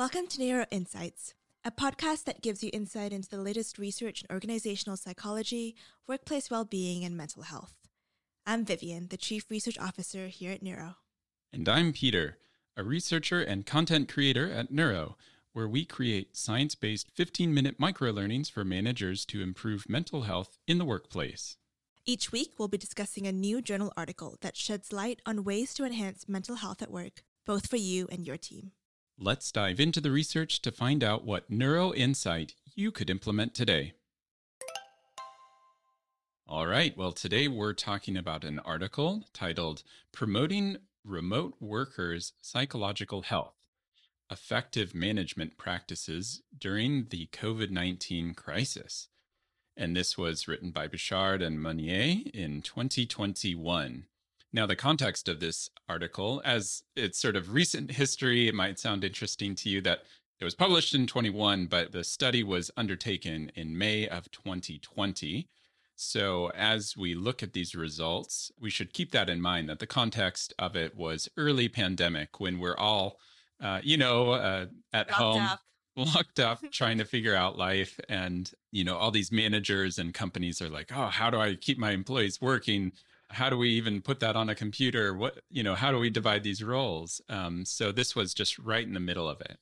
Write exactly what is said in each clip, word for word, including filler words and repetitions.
Welcome to Neuro Insights, a podcast that gives you insight into the latest research in organizational psychology, workplace well-being, and mental health. I'm Vivian, the Chief Research Officer here at Neuro. And I'm Peter, a researcher and content creator at Neuro, where we create science-based fifteen-minute micro-learnings for managers to improve mental health in the workplace. Each week, we'll be discussing a new journal article that sheds light on ways to enhance mental health at work, both for you and your team. Let's dive into the research to find out what neuro insight you could implement today. All right, well, today we're talking about an article titled Promoting Remote Workers' Psychological Health, Effective Management Practices During the COVID nineteen Crisis. And this was written by Bouchard and Meunier in twenty twenty-one. Now, the context of this article, as it's sort of recent history, it might sound interesting to you that it was published in twenty-one, but the study was undertaken in May of twenty twenty. So as we look at these results, we should keep that in mind, that the context of it was early pandemic when we're all, uh, you know, uh, at home, locked up, trying to figure out life. And, you know, all these managers and companies are like, oh, how do I keep my employees working? How do we even put that on a computer? What, you know, how do we divide these roles? Um, so this was just right in the middle of it.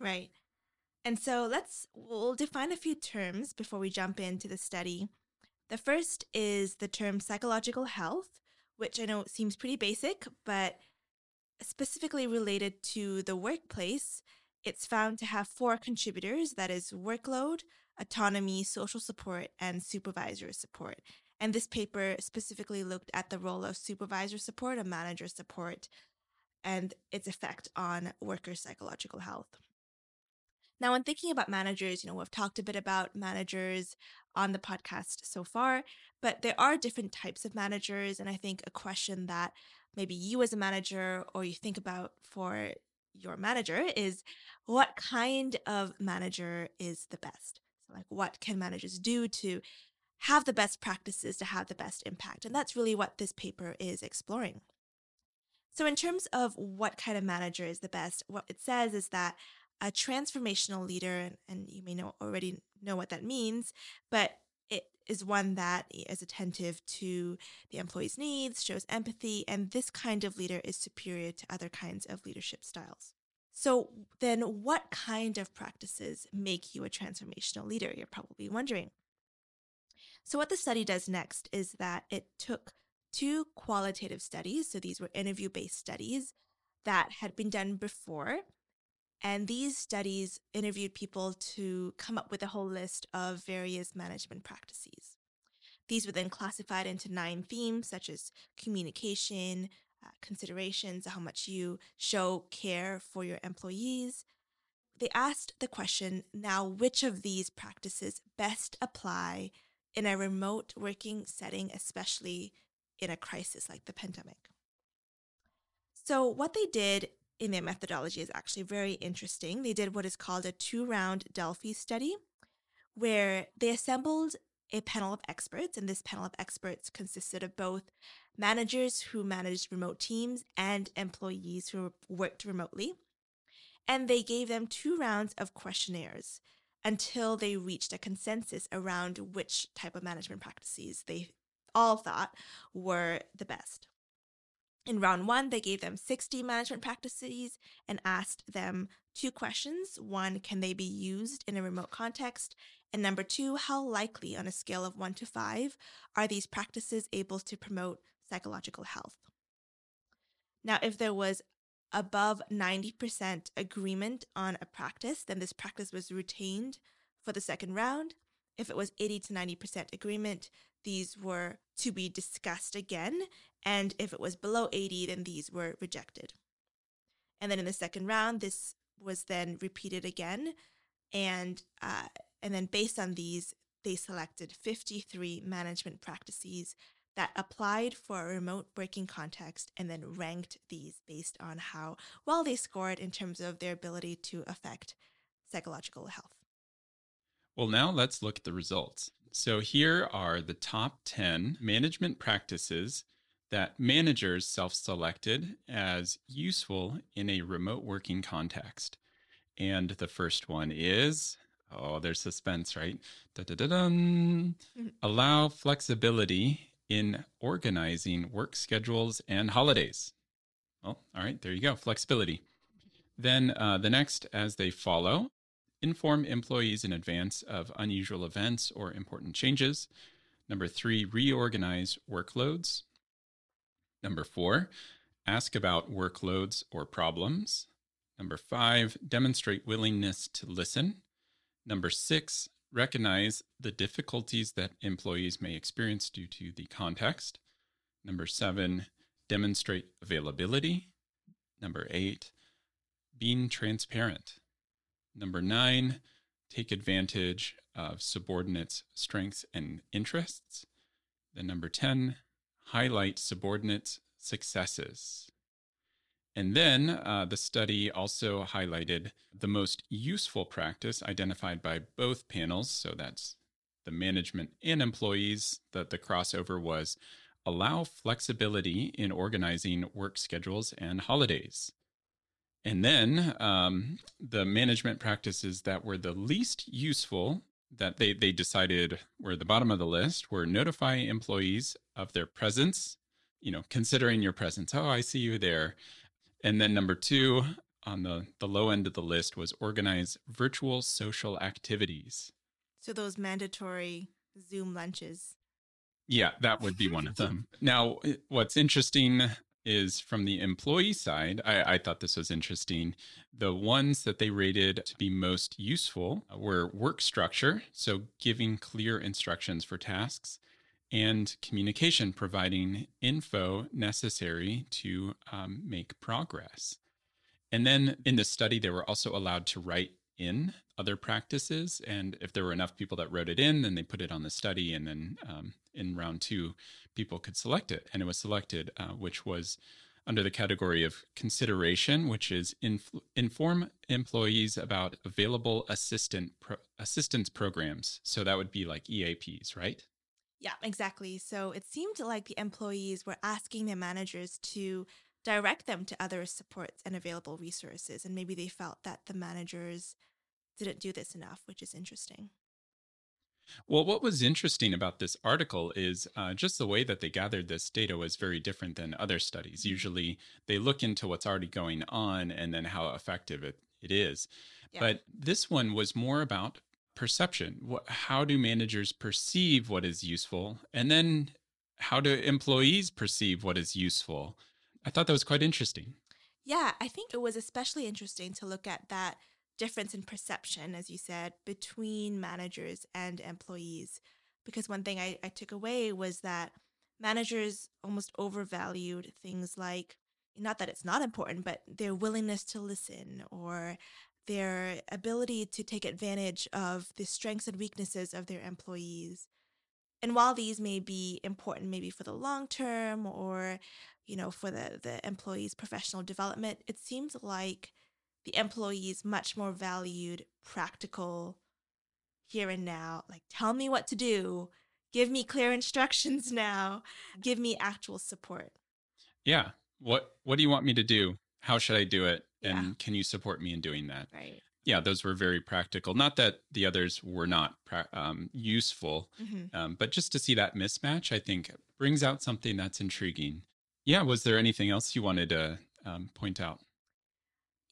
Right. And so let's, we'll define a few terms before we jump into the study. The first is the term psychological health, which I know seems pretty basic, but specifically related to the workplace, it's found to have four contributors. That is workload, autonomy, social support, and supervisor support. And this paper specifically looked at the role of supervisor support and manager support and its effect on workers' psychological health. Now, when thinking about managers, you know, we've talked a bit about managers on the podcast so far, but there are different types of managers. And I think a question that maybe you as a manager or you think about for your manager is, what kind of manager is the best? So, like, what can managers do to have the best practices to have the best impact? And that's really what this paper is exploring. So in terms of what kind of manager is the best, what it says is that a transformational leader, and you may know already know what that means, but it is one that is attentive to the employee's needs, shows empathy, and this kind of leader is superior to other kinds of leadership styles. So then what kind of practices make you a transformational leader? You're probably wondering. So what the study does next is that it took two qualitative studies, so these were interview-based studies that had been done before, and these studies interviewed people to come up with a whole list of various management practices. These were then classified into nine themes, such as communication, uh, considerations, how much you show care for your employees. They asked the question, now which of these practices best apply in a remote working setting, especially in a crisis like the pandemic? So what they did in their methodology is actually very interesting. They did what is called a two-round Delphi study, where they assembled a panel of experts, and this panel of experts consisted of both managers who managed remote teams and employees who worked remotely, and they gave them two rounds of questionnaires until they reached a consensus around which type of management practices they all thought were the best. In round one, they gave them sixty management practices and asked them two questions. One, can they be used in a remote context? And number two, how likely on a scale of one to five are these practices able to promote psychological health? Now, if there was above ninety percent agreement on a practice, then this practice was retained for the second round. If it was eighty to ninety percent agreement, these were to be discussed again. And if it was below eighty, then these were rejected. And then in the second round, this was then repeated again. And, uh, and then based on these, they selected fifty-three management practices that applied for a remote working context and then ranked these based on how well they scored in terms of their ability to affect psychological health. Well, now let's look at the results. So here are the top ten management practices that managers self-selected as useful in a remote working context. And the first one is, oh, there's suspense, right? Da-da-da-dum. Allow flexibility in organizing work schedules and holidays. Well, all right, there you go, flexibility. Then uh, the next, as they follow, inform employees in advance of unusual events or important changes. Number three, reorganize workloads. Number four, ask about workloads or problems. Number five, demonstrate willingness to listen. Number six, recognize the difficulties that employees may experience due to the context. Number seven, demonstrate availability. Number eight, being transparent. Number nine, take advantage of subordinates' strengths and interests. Then number ten, highlight subordinates' successes. And then uh, the study also highlighted the most useful practice identified by both panels. So that's the management and employees, that the crossover was allow flexibility in organizing work schedules and holidays. And then um, the management practices that were the least useful that they, they decided were at the bottom of the list were notify employees of their presence, you know, considering your presence. Oh, I see you there. And then number two on the, the low end of the list was organize virtual social activities. So those mandatory Zoom lunches. Yeah, that would be one of them. Now, what's interesting is from the employee side, I, I thought this was interesting. The ones that they rated to be most useful were work structure, so giving clear instructions for tasks, and communication, providing info necessary to um, make progress. And then in this study, they were also allowed to write in other practices. And if there were enough people that wrote it in, then they put it on the study. And then um, in round two, people could select it. And it was selected, uh, which was under the category of consideration, which is inf- inform employees about available assistant pro- assistance programs. So that would be like E A Ps, right? Yeah, exactly. So it seemed like the employees were asking their managers to direct them to other supports and available resources. And maybe they felt that the managers didn't do this enough, which is interesting. Well, what was interesting about this article is uh, just the way that they gathered this data was very different than other studies. Usually they look into what's already going on and then how effective it, it is. Yeah. But this one was more about perception. What, how do managers perceive what is useful? And then how do employees perceive what is useful? I thought that was quite interesting. Yeah, I think it was especially interesting to look at that difference in perception, as you said, between managers and employees. Because one thing I, I took away was that managers almost overvalued things like, not that it's not important, but their willingness to listen or their ability to take advantage of the strengths and weaknesses of their employees. And while these may be important maybe for the long term or, you know, for the, the employees' professional development, it seems like the employees much more valued practical here and now, like tell me what to do, give me clear instructions now, give me actual support. Yeah. What, what do you want me to do? How should I do it? And yeah. Can you support me in doing that? Right. Yeah, those were very practical. Not that the others were not pra- um, useful, mm-hmm. um, but just to see that mismatch, I think, brings out something that's intriguing. Yeah, was there anything else you wanted to um, point out?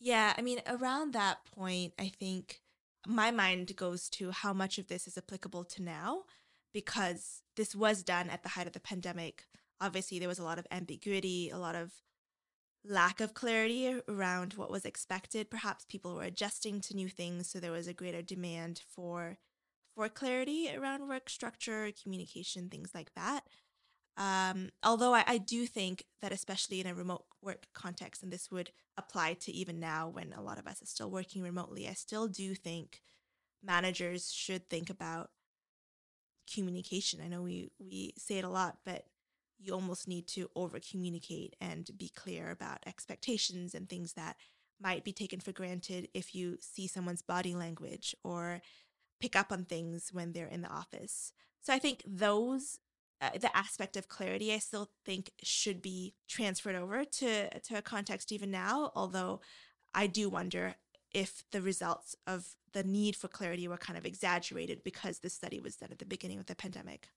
Yeah, I mean, around that point, I think my mind goes to how much of this is applicable to now, because this was done at the height of the pandemic. Obviously, there was a lot of ambiguity, a lot of lack of clarity around what was expected. Perhaps people were adjusting to new things, so there was a greater demand for for clarity around work structure, communication, things like that. Um, although I, I do think that especially in a remote work context, and this would apply to even now when a lot of us are still working remotely, I still do think managers should think about communication. I know we, we say it a lot, but you almost need to over-communicate and be clear about expectations and things that might be taken for granted if you see someone's body language or pick up on things when they're in the office. So I think those, uh, the aspect of clarity, I still think should be transferred over to, to a context even now, although I do wonder if the results of the need for clarity were kind of exaggerated because this study was done at the beginning of the pandemic.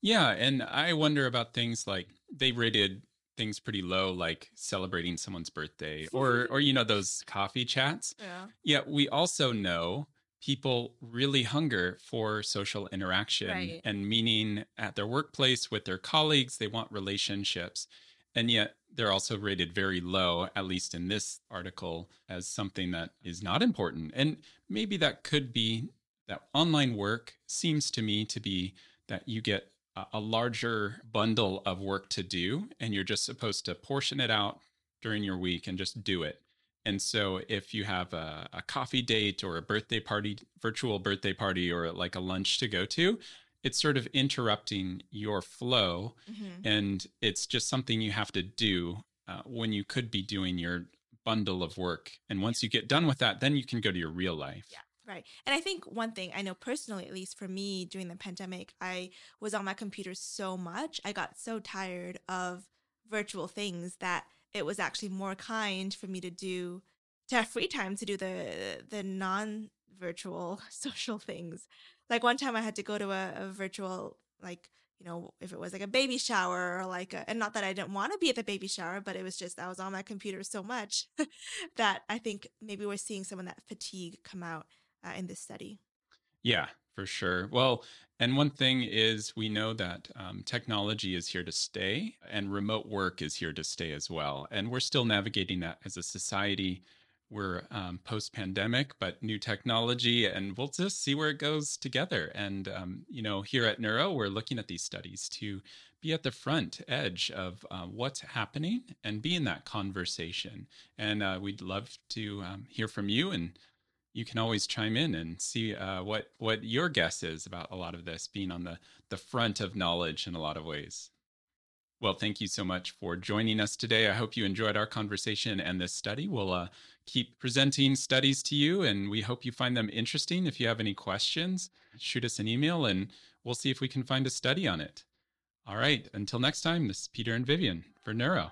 Yeah, and I wonder about things like they rated things pretty low, like celebrating someone's birthday or, or you know, those coffee chats. Yeah. Yet we also know people really hunger for social interaction right. and meaning at their workplace with their colleagues. They want relationships. And yet they're also rated very low, at least in this article, as something that is not important. And maybe that could be that online work seems to me to be that you get a larger bundle of work to do, and you're just supposed to portion it out during your week and just do it. And so if you have a, a coffee date or a birthday party, virtual birthday party, or like a lunch to go to, it's sort of interrupting your flow. Mm-hmm. And it's just something you have to do uh, when you could be doing your bundle of work. And once you get done with that, then you can go to your real life. Yeah. Right. And I think one thing I know personally, at least for me during the pandemic, I was on my computer so much. I got so tired of virtual things that it was actually more kind for me to do, to have free time to do the the non-virtual social things. Like one time I had to go to a, a virtual, like, you know, if it was like a baby shower or like, a, and not that I didn't want to be at the baby shower, but it was just, I was on my computer so much that I think maybe we're seeing some of that fatigue come out. Uh, in this study. Yeah, for sure. Well, and one thing is we know that um, technology is here to stay and remote work is here to stay as well. And we're still navigating that as a society. We're um, post-pandemic, but new technology, and we'll just see where it goes together. And, um, you know, here at Neuro, we're looking at these studies to be at the front edge of uh, what's happening and be in that conversation. And uh, we'd love to um, hear from you, and you can always chime in and see uh, what what your guess is about a lot of this, being on the, the front of knowledge in a lot of ways. Well, thank you so much for joining us today. I hope you enjoyed our conversation and this study. We'll uh, keep presenting studies to you, and we hope you find them interesting. If you have any questions, shoot us an email, and we'll see if we can find a study on it. All right, until next time, this is Peter and Vivian for Neuro.